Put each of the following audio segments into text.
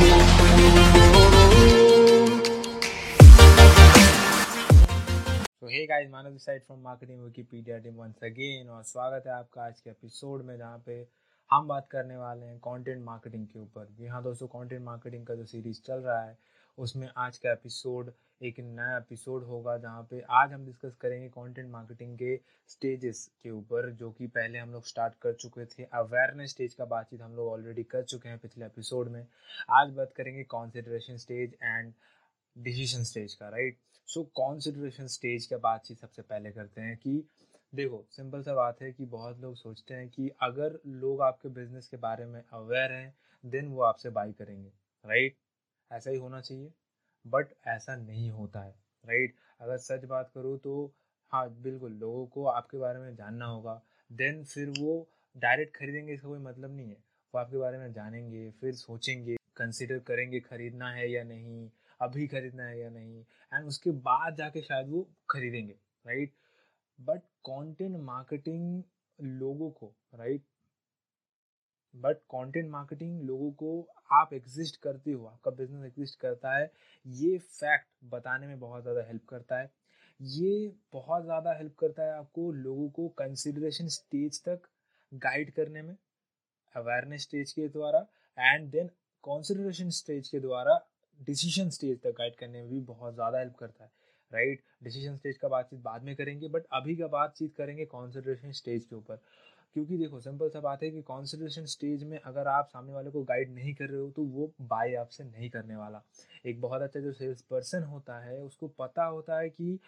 Hey guys, Manav this side from Marketing Wikipedia team once again और स्वागत है आपका आज के एपिसोड में जहाँ पे हम बात करने वाले हैं कंटेंट मार्केटिंग के ऊपर। जी हाँ दोस्तों, कंटेंट मार्केटिंग का जो सीरीज़ चल रहा है उसमें आज का एपिसोड एक नया एपिसोड होगा जहाँ पे आज हम डिस्कस करेंगे कंटेंट मार्केटिंग के स्टेजेस के ऊपर, जो कि पहले हम लोग स्टार्ट कर चुके थे। अवेयरनेस स्टेज का बातचीत हम लोग ऑलरेडी कर चुके हैं पिछले एपिसोड में। आज बात करेंगे consideration stage and decision stage का, राइट। सो कंसिडरेशन स्टेज का बातचीत सबसे पहले करते हैं कि देखो सिंपल सा बात है कि बहुत लोग सोचते हैं कि अगर लोग आपके बिजनेस के बारे में अवेयर हैं देन वो आपसे बाई करेंगे, राइट। ऐसा ही होना चाहिए बट ऐसा नहीं होता है, राइट। अगर सच बात करूँ तो हाँ बिल्कुल लोगों को आपके बारे में जानना होगा, देन फिर वो डायरेक्ट खरीदेंगे इसका कोई मतलब नहीं है। वो आपके बारे में जानेंगे, फिर सोचेंगे, कंसिडर करेंगे खरीदना है या नहीं, अभी खरीदना है या नहीं, एंड उसके बाद जाके शायद वो खरीदेंगे, राइट। बट कंटेंट मार्केटिंग लोगों को आप एग्जिस्ट करते हो, आपका बिजनेस एग्जिस्ट करता है, ये फैक्ट बताने में बहुत ज़्यादा हेल्प करता है। ये बहुत ज़्यादा हेल्प करता है आपको लोगों को कंसिडरेशन स्टेज तक गाइड करने में अवेयरनेस स्टेज के द्वारा, एंड देन कंसिडरेशन स्टेज के द्वारा डिसीजन स्टेज तक गाइड करने में भी बहुत ज़्यादा हेल्प करता है, राइट। डिसीजन स्टेज का बातचीत बाद में करेंगे बट अभी का बातचीत करेंगे कंसिडरेशन स्टेज के ऊपर, क्योंकि देखो सिंपल सा बात है कि कंसिडरेशन स्टेज में अगर आप सामने वाले को गाइड नहीं कर रहे हो तो वो बाय आपसे नहीं करने वाला। एक बहुत अच्छा जो सेल्स पर्सन होता है उसको पता होता है कि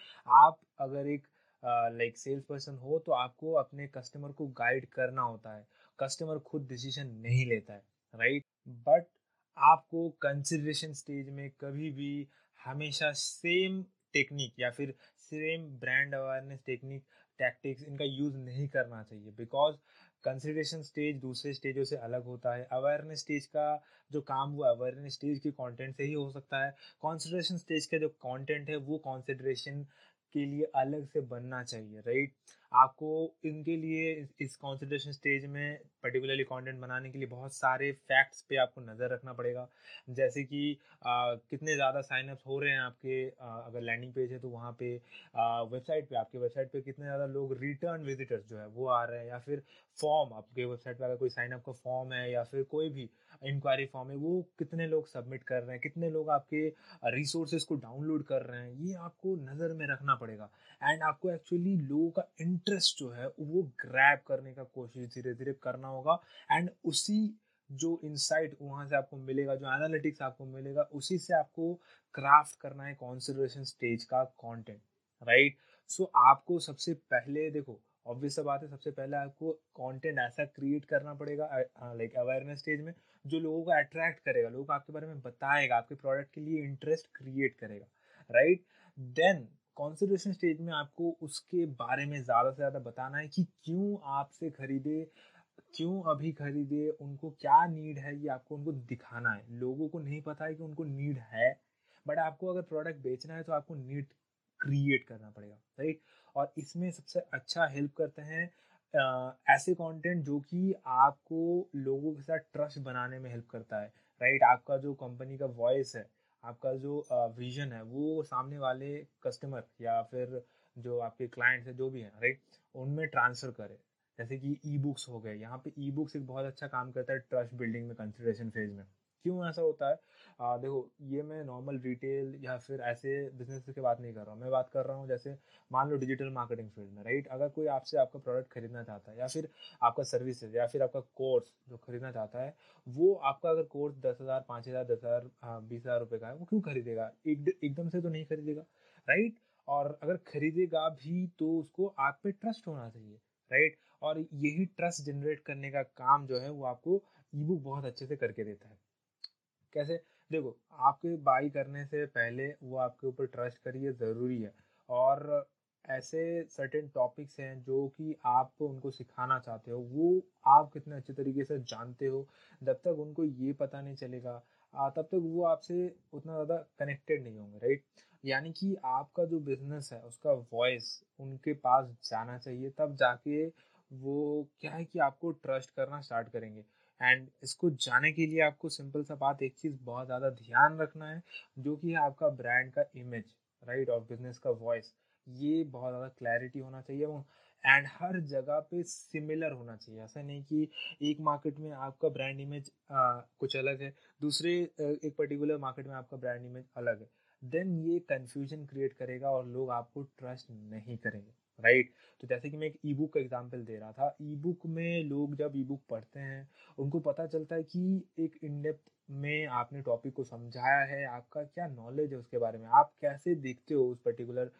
आप अगर एक लाइक सेल्स पर्सन हो तो आपको अपने कस्टमर को गाइड करना होता है। कस्टमर खुद डिसीजन नहीं लेता है, राइट। बट आपको कंसिडरेशन स्टेज में कभी भी हमेशा सेम टेक्निक या फिर same brand awareness technique tactics इनका यूज़ नहीं करना चाहिए, बिकॉज कंसिडरेशन स्टेज दूसरे स्टेजों से अलग होता है। अवेयरनेस स्टेज का जो काम वो अवेयरनेस स्टेज के कंटेंट से ही हो सकता है। कंसिडरेशन स्टेज का जो कंटेंट है वो कंसिडरेशन के लिए अलग से बनना चाहिए, राइट। आपको इनके लिए इस कंसिडरेशन स्टेज में पर्टिकुलरली कंटेंट बनाने के लिए बहुत सारे फैक्ट्स पे आपको नज़र रखना पड़ेगा, जैसे कि कितने ज़्यादा साइनअप्स हो रहे हैं आपके, अगर लैंडिंग पेज है तो वहाँ पे वेबसाइट पे, आपके वेबसाइट पे कितने ज़्यादा लोग रिटर्न विजिटर्स जो है वो आ रहे हैं, या फिर फॉर्म आपके वेबसाइट पर अगर कोई साइनअप का फॉर्म है या फिर कोई भी इंक्वायरी फॉर्म है वो कितने लोग सबमिट कर रहे हैं, कितने लोग आपके रिसोर्सेज को डाउनलोड कर रहे हैं, ये आपको नज़र में रखना पड़ेगा। एंड आपको एक्चुअली लोगों का इंटरेस्ट जो है वो ग्रैब करने का कोशिश धीरे धीरे करना होगा, एंड उसी जो इंसाइट वहाँ से आपको मिलेगा, जो एनालिटिक्स आपको मिलेगा, उसी से आपको क्राफ्ट करना है कंसिडरेशन स्टेज का कंटेंट, राइट। सो आपको सबसे पहले देखो ऑब्वियस बात है, सबसे पहले आपको कंटेंट ऐसा क्रिएट करना पड़ेगा लाइक अवेयरनेस स्टेज में जो लोगों को अट्रैक्ट करेगा, लोगों को आपके बारे में बताएगा, आपके प्रोडक्ट के लिए इंटरेस्ट क्रिएट करेगा, राइट। देन कंसिडरेशन स्टेज में आपको उसके बारे में ज़्यादा से ज़्यादा बताना है कि क्यों आपसे खरीदे, क्यों अभी खरीदे, उनको क्या नीड है, ये आपको उनको दिखाना है। लोगों को नहीं पता है कि उनको नीड है, बट आपको अगर प्रोडक्ट बेचना है तो आपको नीड क्रिएट करना पड़ेगा, राइट। और इसमें सबसे अच्छा हेल्प करते हैं ऐसे कंटेंट जो कि आपको लोगों के साथ ट्रस्ट बनाने में हेल्प करता है, राइट। आपका जो कंपनी का वॉइस है, आपका जो विजन है वो सामने वाले कस्टमर या फिर जो आपके क्लाइंट्स हैं जो भी हैं, राइट, उनमें ट्रांसफ़र करें। जैसे कि ई बुक्स हो गए, यहाँ पे ई बुक्स एक बहुत अच्छा काम करता है ट्रस्ट बिल्डिंग में कंसिडरेशन फेज में। क्यों ऐसा होता है, देखो ये मैं नॉर्मल रिटेल या फिर ऐसे बिजनेस की बात नहीं कर रहा हूँ, मैं बात कर रहा हूँ जैसे मान लो डिजिटल मार्केटिंग फील्ड में, राइट। अगर कोई आपसे आपका प्रोडक्ट खरीदना चाहता है या फिर आपका सर्विसेज या फिर आपका कोर्स जो खरीदना चाहता है, वो आपका अगर कोर्स 10,000 5,000 10,000 20,000 रुपये का है वो क्यों खरीदेगा, एकदम से तो नहीं खरीदेगा, राइट। और अगर खरीदेगा भी तो उसको आप पे ट्रस्ट होना चाहिए, राइट। और यही ट्रस्ट जनरेट करने का काम जो है वो आपको ई बुक बहुत अच्छे से करके देता है। कैसे, देखो आपके बाई करने से पहले वो आपके ऊपर ट्रस्ट करिए, ज़रूरी है। और ऐसे सर्टेन टॉपिक्स हैं जो कि आप उनको सिखाना चाहते हो वो आप कितने अच्छे तरीके से जानते हो, जब तक उनको ये पता नहीं चलेगा तब तक वो आपसे उतना ज़्यादा कनेक्टेड नहीं होंगे, राइट। यानी कि आपका जो बिज़नेस है उसका वॉइस उनके पास जाना चाहिए, तब जाके वो क्या है कि आपको ट्रस्ट करना स्टार्ट करेंगे। एंड इसको जाने के लिए आपको सिंपल सा बात, एक चीज़ बहुत ज़्यादा ध्यान रखना है जो कि है आपका ब्रांड का इमेज, राइट, और बिजनेस का वॉइस। ये बहुत ज़्यादा क्लैरिटी होना चाहिए एंड हर जगह पे सिमिलर होना चाहिए। ऐसा नहीं कि एक मार्केट में आपका ब्रांड इमेज कुछ अलग है, दूसरे एक पर्टिकुलर मार्केट में आपका ब्रांड इमेज अलग है, देन ये कन्फ्यूजन क्रिएट करेगा और लोग आपको ट्रस्ट नहीं करेंगे, राइट। तो जैसे कि मैं एक ई बुक का एग्जाम्पल दे रहा था, ई बुक में लोग जब ई बुक पढ़ते हैं उनको पता चलता है कि एक इनडेप्थ में आपने टॉपिक को समझाया है, आपका क्या नॉलेज है उसके बारे में, आप कैसे देखते हो उस पर्टिकुलर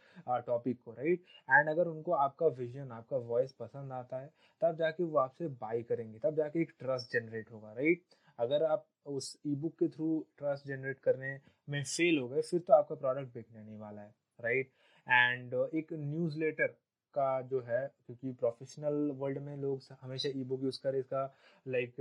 टॉपिक को, राइट। एंड अगर उनको आपका विजन, आपका वॉइस पसंद आता है तब जाके वो आपसे बाई करेंगे, तब जाके एक ट्रस्ट जनरेट होगा, राइट। अगर आप उस ई बुक के थ्रू ट्रस्ट जनरेट करने में फेल हो गए फिर तो आपका प्रोडक्ट बिकने नहीं वाला है, राइट। एंड एक न्यूज़लेटर का जो है, क्योंकि प्रोफेशनल वर्ल्ड में लोग हमेशा ई बुक यूज़ करें इसका लाइक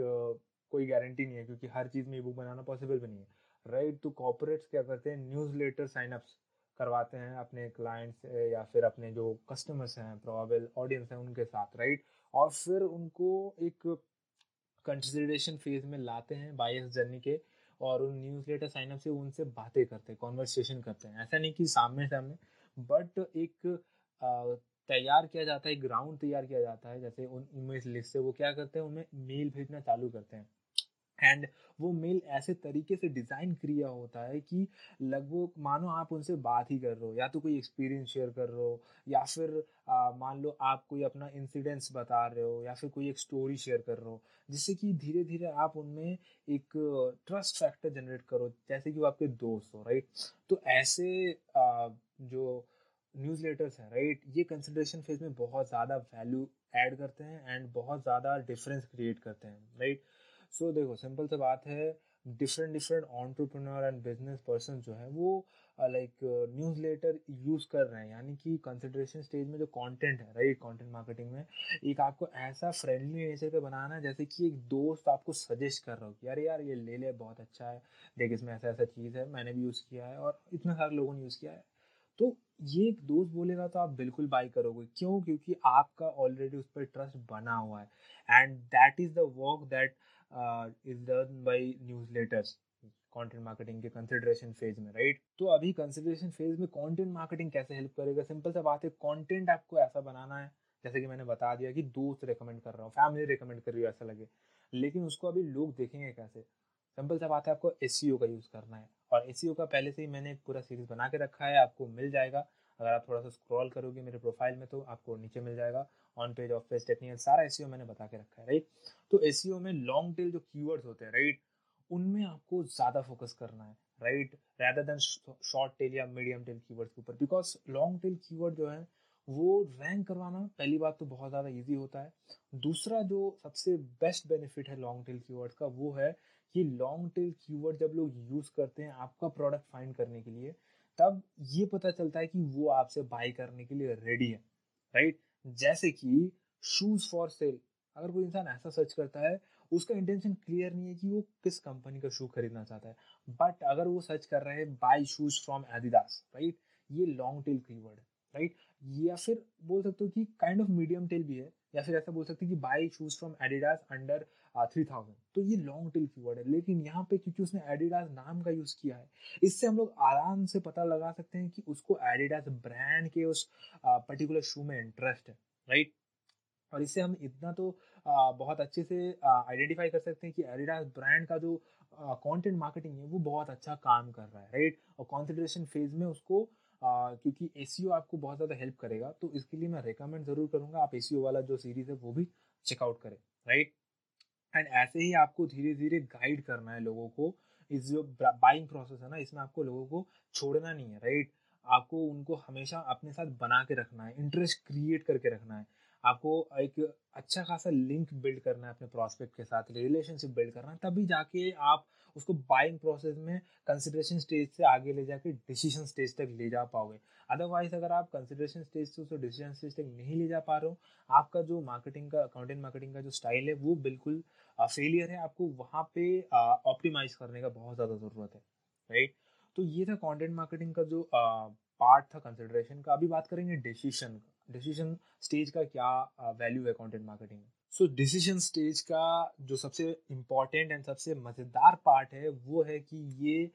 कोई गारंटी नहीं है, क्योंकि हर चीज़ में ई बुक बनाना पॉसिबल भी नहीं है, राइट। तो कॉर्पोरेट्स क्या करते हैं, न्यूज़लेटर साइनअप्स करवाते हैं अपने क्लाइंट्स या फिर अपने जो कस्टमर्स हैं, प्रोबेबल ऑडियंस हैं उनके साथ, राइट। और फिर उनको एक कंसिडरेशन फेज में लाते हैं बायस जर्नी के, और उन न्यूज़लेटर साइनअप से उनसे बातें करते हैं, कॉन्वर्सेशन करते हैं। ऐसा नहीं कि सामने सामने, बट एक तैयार किया जाता है, ग्राउंड तैयार किया जाता है। जैसे उन इमेज लिस्ट से वो क्या करते हैं, उन्हें मेल भेजना चालू करते हैं, एंड वो मेल ऐसे तरीके से डिज़ाइन किया होता है कि लगभग मानो आप उनसे बात ही कर रहे हो, या तो कोई एक्सपीरियंस शेयर कर रहे हो, या फिर मान लो आप कोई अपना इंसिडेंट्स बता रहे हो, या फिर कोई एक स्टोरी शेयर कर रहे हो, जिससे कि धीरे धीरे आप उनमें एक ट्रस्ट फैक्टर जनरेट करो, जैसे कि वो आपके दोस्त हो, राइट। तो ऐसे जो न्यूज़लेटर्स हैं, राइट, ये कंसिडरेशन फेज में बहुत ज़्यादा वैल्यू ऐड करते हैं एंड बहुत ज़्यादा डिफरेंस क्रिएट करते हैं, राइट। सो देखो सिंपल सी बात है, different entrepreneur and business person जो है वो लाइक न्यूज़लेटर यूज़ कर रहे हैं, यानी कि कंसिडरेशन स्टेज में जो कंटेंट है, राइट, कंटेंट मार्केटिंग में एक आपको ऐसा फ्रेंडली नेचर का बनाना है, जैसे कि एक दोस्त आपको सजेस्ट कर रहा हो कि यार यार ये ले ले, बहुत अच्छा है, देख इसमें ऐसा ऐसा चीज़ है, मैंने भी यूज़ किया है और इतने सारे लोगों ने यूज़ किया है। तो ये एक दोस्त बोलेगा तो आप बिल्कुल बाई करोगे, क्यों, क्योंकि आपका ऑलरेडी उस पर ट्रस्ट बना हुआ है। And that is the work that is done by newsletters content marketing के कंसिडरेशन फेज में, राइट। तो अभी कंसिडरेशन फेज में कंटेंट मार्केटिंग कैसे हेल्प करेगा, सिंपल सा बात है, कंटेंट आपको ऐसा बनाना है जैसे कि मैंने बता दिया कि दोस्त रिकमेंड कर रहा हूँ, फैमिली रिकमेंड कर रही हो, ऐसा लगे, लेकिन उसको अभी लोग देखेंगे कैसे, सिंपल सा बात है, आपको SEO का यूज़ करना है, और SEO का पहले से ही मैंने पूरा सीरीज बना के रखा है, आपको मिल जाएगा। अगर आप थोड़ा सा स्क्रॉल करोगे मेरे प्रोफाइल में तो आपको नीचे मिल जाएगा, on page, off page, technical, सारा SEO मैंने बता के रखा है, राइट। तो SEO में लॉन्ग टेल जो कीवर्ड्स होते हैं, राइट, उनमें आपको ज़्यादा फोकस करना है, right, rather than short tail या मीडियम टेल कीवर्ड्स के ऊपर, बिकॉज लॉन्ग टेल कीवर्ड जो है वो रैंक करवाना पहली बात तो बहुत ज़्यादा ईजी होता है। दूसरा जो सबसे बेस्ट बेनिफिट है लॉन्ग टेल कीवर्ड्स का वो है कि लॉन्ग टेल कीवर्ड जब लोग यूज़ करते हैं आपका प्रोडक्ट फाइंड करने के लिए, तब ये पता चलता है कि वो आपसे बाई करने के लिए रेडी है, राइट। जैसे कि शूज़ फॉर सेल, अगर कोई इंसान ऐसा सर्च करता है उसका इंटेंशन क्लियर नहीं है कि वो किस कंपनी का शू खरीदना चाहता है, बट अगर वो सर्च कर रहे हैं buy shoes from Adidas, right, ये लॉन्ग टेल कीवर्ड है, राइट। या फिर बोल सकते हो कि काइंड ऑफ मीडियम टेल भी है, या फिर ऐसा बोल सकते हैं कि buy shoes from Adidas under 3000, तो ये लॉन्ग टेल कीवर्ड है। लेकिन यहाँ पे क्योंकि उसने एडिडास नाम का यूज़ किया है, इससे हम लोग आराम से पता लगा सकते हैं कि उसको एडिडास ब्रांड के उस पर्टिकुलर शू में इंटरेस्ट है, राइट। और इससे हम इतना तो बहुत अच्छे से आइडेंटिफाई कर सकते हैं कि एडिडास ब्रांड का जो कंटेंट मार्केटिंग है वो बहुत अच्छा काम कर रहा है, राइट। और कंसिडरेशन फेज में उसको क्योंकि SEO आपको बहुत ज़्यादा हेल्प करेगा, तो इसके लिए मैं रेकमेंड ज़रूर करूँगा आप SEO वाला जो सीरीज़ है वो भी चेकआउट करें, राइट। एंड ऐसे ही आपको धीरे धीरे गाइड करना है लोगों को, इस जो बाइंग प्रोसेस है ना, इसमें आपको लोगों को छोड़ना नहीं है, राइट। आपको उनको हमेशा अपने साथ बना के रखना है, इंटरेस्ट क्रिएट करके रखना है, आपको एक अच्छा खासा लिंक बिल्ड करना है अपने प्रॉस्पेक्ट के साथ, रिलेशनशिप बिल्ड करना है, तभी जाके आप उसको बाइंग प्रोसेस में कंसिडरेशन स्टेज से आगे ले जाके डिसीजन स्टेज तक ले जा पाओगे। अदरवाइज अगर आप कंसिडरेशन स्टेज से उसको डिसीजन स्टेज तक नहीं ले जा पा रहे हो, आपका जो मार्केटिंग का, कंटेंट मार्केटिंग का जो स्टाइल है वो बिल्कुल फेलियर है। आपको वहाँ पे ऑप्टिमाइज करने का बहुत ज़्यादा ज़रूरत है, राइट। तो ये था कंटेंट मार्केटिंग का जो पार्ट था कंसिडरेशन का। अभी बात करेंगे डिसीजन स्टेज का क्या वैल्यू है कंटेंट मार्केटिंग में। सो डिसीजन स्टेज का जो सबसे इम्पॉर्टेंट एंड सबसे मज़ेदार पार्ट है वो है कि ये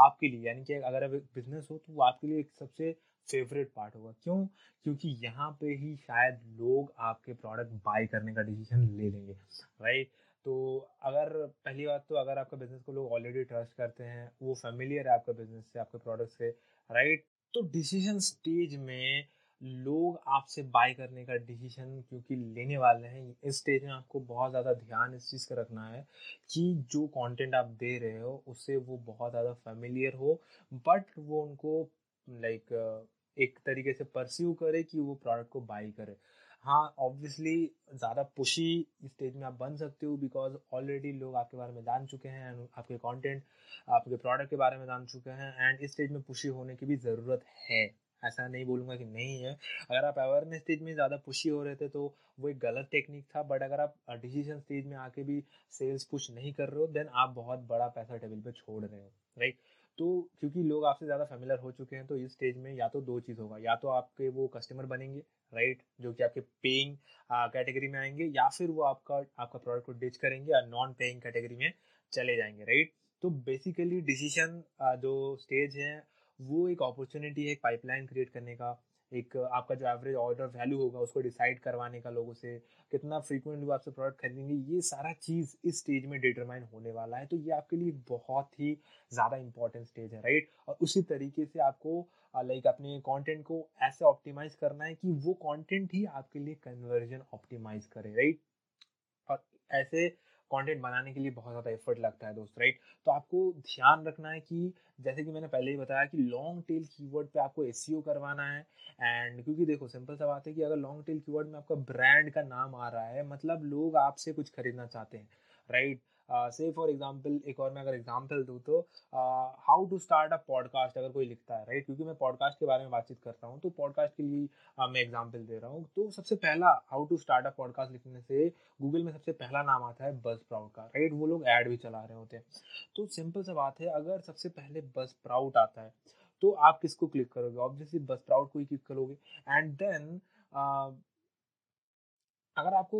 आपके लिए, यानी कि अगर आप एक बिजनेस हो तो वो आपके लिए एक सबसे फेवरेट पार्ट होगा। क्यों? क्योंकि यहाँ पे ही शायद लोग आपके प्रोडक्ट बाय करने का डिसीजन ले लेंगे, राइट। तो अगर पहली बात तो अगर आपका बिजनेस को लोग ऑलरेडी ट्रस्ट करते हैं, वो फेमिलियर है आपका बिजनेस से, आपके प्रोडक्ट से, राइट। तो डिसीजन स्टेज में लोग आपसे बाय करने का डिसीजन क्योंकि लेने वाले हैं, इस स्टेज में आपको बहुत ज़्यादा ध्यान इस चीज़ का रखना है कि जो कंटेंट आप दे रहे हो उससे वो बहुत ज़्यादा फैमिलियर हो, बट वो उनको लाइक एक तरीके से परस्यू करे कि वो प्रोडक्ट को बाय करे। हाँ, ऑब्वियसली ज़्यादा पुशी स्टेज में आप बन सकते हो बिकॉज ऑलरेडी लोग आपके बारे में जान चुके हैं एंड आपके कंटेंट, आपके प्रोडक्ट के बारे में जान चुके हैं, एंड इस स्टेज में पुशी होने की भी ज़रूरत है। ऐसा नहीं बोलूँगा कि नहीं है। अगर आप अवेयरनेस स्टेज में ज़्यादा पुशी हो रहे थे तो वो एक गलत टेक्निक था, बट अगर आप डिसीजन स्टेज में आके भी सेल्स पुश नहीं कर रहे हो देन आप बहुत बड़ा पैसा टेबल पे छोड़ रहे हो, राइट। तो क्योंकि लोग आपसे ज़्यादा फेमिलियर हो चुके हैं तो इस स्टेज में या तो दो चीज़ होगा, या तो आपके वो कस्टमर बनेंगे, राइट, जो कि आपके पेइंग कैटेगरी में आएंगे, या फिर वो आपका प्रोडक्ट को डिच करेंगे और नॉन पेइंग कैटेगरी में चले जाएंगे, राइट। तो बेसिकली डिसीजन जो स्टेज है वो एक अपॉर्चुनिटी है, एक पाइपलाइन क्रिएट करने का, एक आपका जो एवरेज ऑर्डर वैल्यू होगा उसको डिसाइड करवाने का, लोगों से कितना फ्रीक्वेंटली वो आपसे प्रोडक्ट खरीदेंगे, ये सारा चीज़ इस स्टेज में डिटरमाइन होने वाला है। तो ये आपके लिए बहुत ही ज़्यादा इंपॉर्टेंट स्टेज है, राइट। और उसी तरीके से आपको लाइक अपने कंटेंट को ऐसे ऑप्टिमाइज़ करना है कि वो कंटेंट ही आपके लिए कन्वर्जन ऑप्टिमाइज़ करे, राइट। और ऐसे कंटेंट बनाने के लिए बहुत ज़्यादा एफर्ट लगता है दोस्त, राइट। तो आपको ध्यान रखना है कि जैसे कि मैंने पहले ही बताया कि लॉन्ग टेल कीवर्ड पे आपको एसईओ करवाना है, एंड क्योंकि देखो सिंपल सा बात है कि अगर लॉन्ग टेल कीवर्ड में आपका ब्रांड का नाम आ रहा है मतलब लोग आपसे कुछ खरीदना चाहते हैं, राइट। से फॉर एग्जाम्पल एक और मैं अगर एग्जाम्पल दूँ तो how to start a podcast अगर कोई लिखता है, राइट, क्योंकि मैं पॉडकास्ट के बारे में बातचीत करता हूँ तो पॉडकास्ट के लिए मैं एग्जाम्पल दे रहा हूँ। तो सबसे पहला how to start a podcast लिखने से गूगल में सबसे पहला नाम आता है बज़स्प्राउट का, राइट। वो लोग ऐड भी चला रहे होते हैं। तो सिंपल सा बात है, अगर सबसे पहले बज़स्प्राउट आता है तो आप किसको क्लिक करोगे? ऑब्वियसली बज़स्प्राउट को ही क्लिक करोगे। एंड देन अगर आपको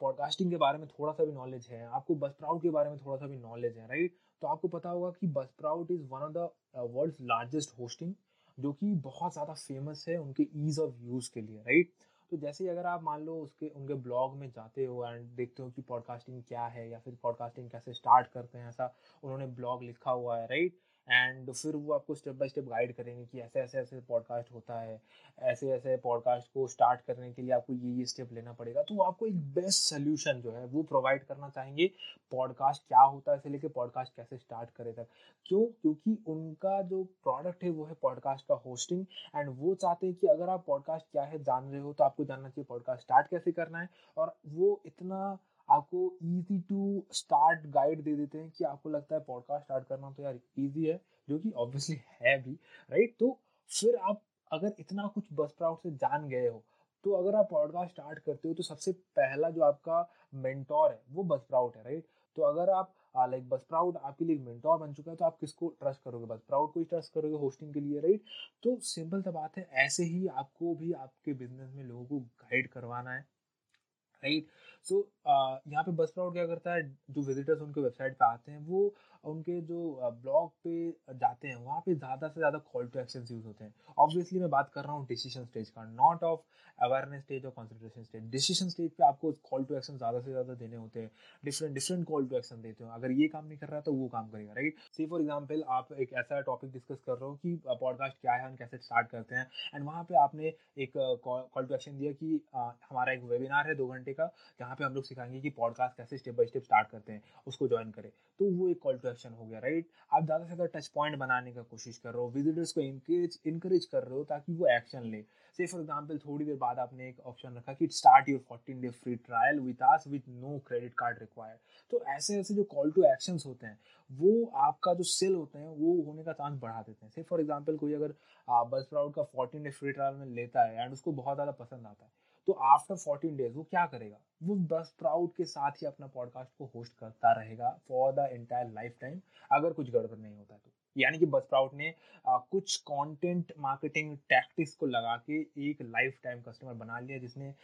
पॉडकास्टिंग के बारे में थोड़ा सा भी नॉलेज है, आपको बज़स्प्राउट के बारे में थोड़ा सा भी नॉलेज है, राइट, तो आपको पता होगा कि Buzzsprout is one of the world's largest hosting जो कि बहुत ज़्यादा फेमस है उनके ईज़ ऑफ यूज़ के लिए, राइट। तो जैसे ही अगर आप मान लो उनके ब्लॉग में जाते हो एंड देखते हो कि पॉडकास्टिंग क्या है या फिर पॉडकास्टिंग कैसे स्टार्ट करते हैं, ऐसा उन्होंने ब्लॉग लिखा हुआ है, राइट, एंड फिर वो आपको स्टेप बाय स्टेप गाइड करेंगे कि ऐसे ऐसे ऐसे पॉडकास्ट होता है, ऐसे ऐसे पॉडकास्ट को स्टार्ट करने के लिए आपको ये स्टेप लेना पड़ेगा। तो वो आपको एक बेस्ट सोल्यूशन जो है वो प्रोवाइड करना चाहेंगे, पॉडकास्ट क्या होता है से लेके पॉडकास्ट कैसे स्टार्ट करे तक। क्यों? क्योंकि उनका जो प्रोडक्ट है वो है पॉडकास्ट का होस्टिंग, एंड वो चाहते हैं कि अगर आप पॉडकास्ट क्या है जान रहे हो तो आपको जानना चाहिए पॉडकास्ट स्टार्ट कैसे करना है, और वो इतना आपको इजी टू स्टार्ट गाइड दे देते हैं कि आपको लगता है पॉडकास्ट स्टार्ट करना तो यार इजी है, जो कि ऑब्वियसली है भी, राइट। तो फिर आप अगर इतना कुछ बज़स्प्राउट से जान गए हो तो अगर आप पॉडकास्ट स्टार्ट करते हो तो सबसे पहला जो आपका मेंटोर है वो बज़स्प्राउट है, राइट। तो अगर आप लाइक बज़स्प्राउट आपके लिए एक मेंटोर बन चुका है तो आप किसको ट्रस्ट करोगे? बज़स्प्राउट को ही ट्रस्ट करोगे होस्टिंग के लिए, राइट। तो सिंपल सा बात है, ऐसे ही आपको भी आपके बिजनेस में लोगों को गाइड करवाना है, राइट। सो यहाँ पे बज़स्प्राउट क्या करता है, जो विजिटर्स उनके वेबसाइट पे आते हैं वो उनके जो ब्लॉग पे जाते हैं वहाँ पे ज़्यादा से ज़्यादा कॉल टू एक्शन यूज़ होते हैं। ऑब्वियसली मैं बात कर रहा हूँ डिसीजन स्टेज का, नॉट ऑफ अवेयरनेस स्टेज और कंसंट्रेशन स्टेज। डिसीजन स्टेज पे आपको कॉल टू एक्शन ज़्यादा से ज़्यादा देने होते हैं, डिफरेंट कॉल टू एक्शन देते हो, अगर ये काम नहीं कर रहा तो वो काम करेगा, राइट। से फॉर एग्जाम्पल आप एक ऐसा टॉपिक डिस्कस कर रहे हो कि पॉडकास्ट क्या है, हम कैसे स्टार्ट करते हैं, एंड वहाँ पर आपने एक कॉल टू एक्शन दिया कि हमारा एक वेबिनार है 2 घंटे का जहाँ पे हम लोग सिखाएंगे कि पॉडकास्ट कैसे स्टेप बाय स्टेप स्टार्ट करते हैं, उसको ज्वाइन करें, तो वो एक कॉल टू एक्शन हो गया, राइट। आप ज़्यादा से ज़्यादा टच पॉइंट बनाने का कोशिश कर रहे हो, विजिटर्स को इनकरेज कर रहे हो ताकि वो एक्शन ले। से फॉर एग्जाम्पल थोड़ी देर बाद आपने एक ऑप्शन रखा कि स्टार्ट योर 14-डे free trial with us with no credit card required. तो ऐसे ऐसे जो कॉल टू एक्शन होते हैं वो आपका जो सेल होते हैं वो होने का चांस बढ़ा देते हैं। से फॉर एग्जाम्पल कोई अगर बज़स्प्राउट का 14-डे फ्री ट्रायल में लेता है एंड उसको बहुत ज़्यादा पसंद आता है तो आफ्टर 14 डेज वो क्या करेगा, वो बज़स्प्राउट के साथ ही अपना पॉडकास्ट को होस्ट करता रहेगा for the entire life time अगर कुछ गड़बड़ नहीं होता है तो, यानी कि बज़स्प्राउट ने कुछ कंटेंट मार्केटिंग टैक्टिक्स को लगा के एक लाइफ टाइम कस्टमर बना लिया, जिसने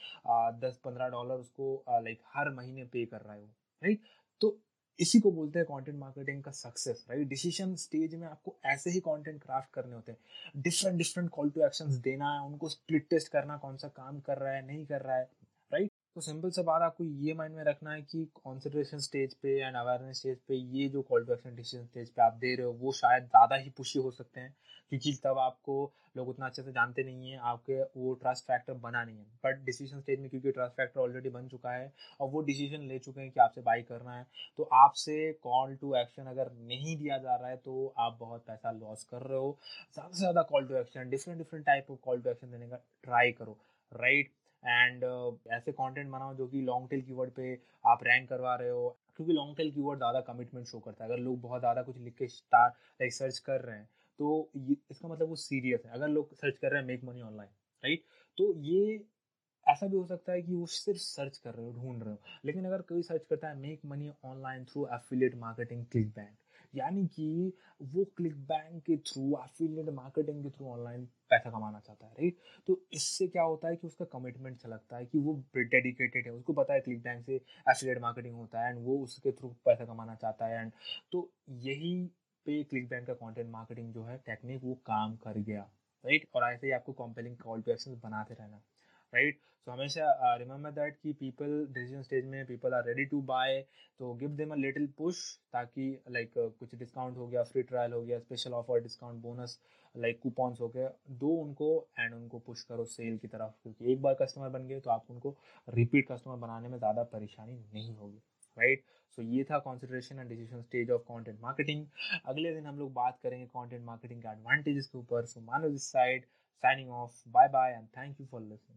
$10-15 उसको लाइक हर महीने पे कर रहा है वो, राइट। तो इसी को बोलते हैं कंटेंट मार्केटिंग का सक्सेस, राइट। डिसीजन स्टेज में आपको ऐसे ही कंटेंट क्राफ्ट करने होते हैं, different different call to actions देना है, उनको स्प्लिट टेस्ट करना, कौन सा काम कर रहा है नहीं कर रहा है, राइट। तो सिंपल सा बात आपको ये माइंड में रखना है कि कंसिडरेशन स्टेज पे एंड अवेयरनेस स्टेज पे ये जो call to action decision stage पे आप दे रहे हो वो शायद ज़्यादा ही पुशी हो सकते हैं, क्योंकि तब आपको लोग उतना अच्छे से जानते नहीं है, आपके वो ट्रस्ट फैक्टर बना नहीं है। बट डिसीजन स्टेज में क्योंकि ट्रस्ट फैक्टर ऑलरेडी बन चुका है और वो डिसीजन ले चुके हैं कि आपसे बाई करना है, तो आपसे कॉल टू एक्शन अगर नहीं दिया जा रहा है तो आप बहुत पैसा लॉस कर रहे हो। ज़्यादा से ज़्यादा call to action, different different type of call to action देने का ट्राई करो, राइट। एंड ऐसे कंटेंट बनाओ जो कि लॉन्ग टेल कीवर्ड पे आप रैंक करवा रहे हो, क्योंकि लॉन्ग टेल कीवर्ड ज़्यादा कमिटमेंट शो करता है। अगर लोग बहुत ज़्यादा कुछ लिख के स्टार्ट लाइक सर्च कर रहे हैं तो इसका मतलब वो सीरियस है। अगर लोग सर्च कर रहे हैं मेक मनी ऑनलाइन, राइट, तो ये ऐसा भी हो सकता है कि वो सिर्फ सर्च कर रहे हो, ढूंढ रहे हो। लेकिन अगर कोई सर्च करता है make money online through affiliate marketing ClickBank, यानी कि वो क्लिक बैंक के थ्रू, एफिलिएट मार्केटिंग के थ्रू ऑनलाइन पैसा कमाना चाहता है, राइट। तो इससे क्या होता है कि उसका कमिटमेंट लगता है कि वो डेडिकेटेड है, उसको पता है क्लिक बैंक से एफिलिएट मार्केटिंग होता है एंड वो उसके थ्रू पैसा कमाना चाहता है। एंड तो यही पे क्लिक बैंक का कंटेंट मार्केटिंग जो है टेक्निक वो काम कर गया, राइट। और ऐसे ही आपको कॉम्पेलिंग कॉल टू एक्शन बनाते रहना, राइट। सो हमेशा रिमेंबर दैट कि पीपल डिसीजन स्टेज में people are ready to buy, तो give them a little push, ताकि लाइक कुछ डिस्काउंट हो गया, फ्री ट्रायल हो गया, special offer, discount, bonus, like coupons हो गए, दो उनको एंड उनको पुश करो सेल की तरफ, क्योंकि एक बार कस्टमर बन गए तो आप उनको रिपीट कस्टमर बनाने में ज़्यादा परेशानी नहीं होगी, राइट। सो ये था consideration and decision stage of content marketing. अगले दिन हम लोग बात करेंगे कंटेंट मार्केटिंग के एडवांटेजेस के ऊपर। सो मानो this side, signing off, bye bye and thank you for listening.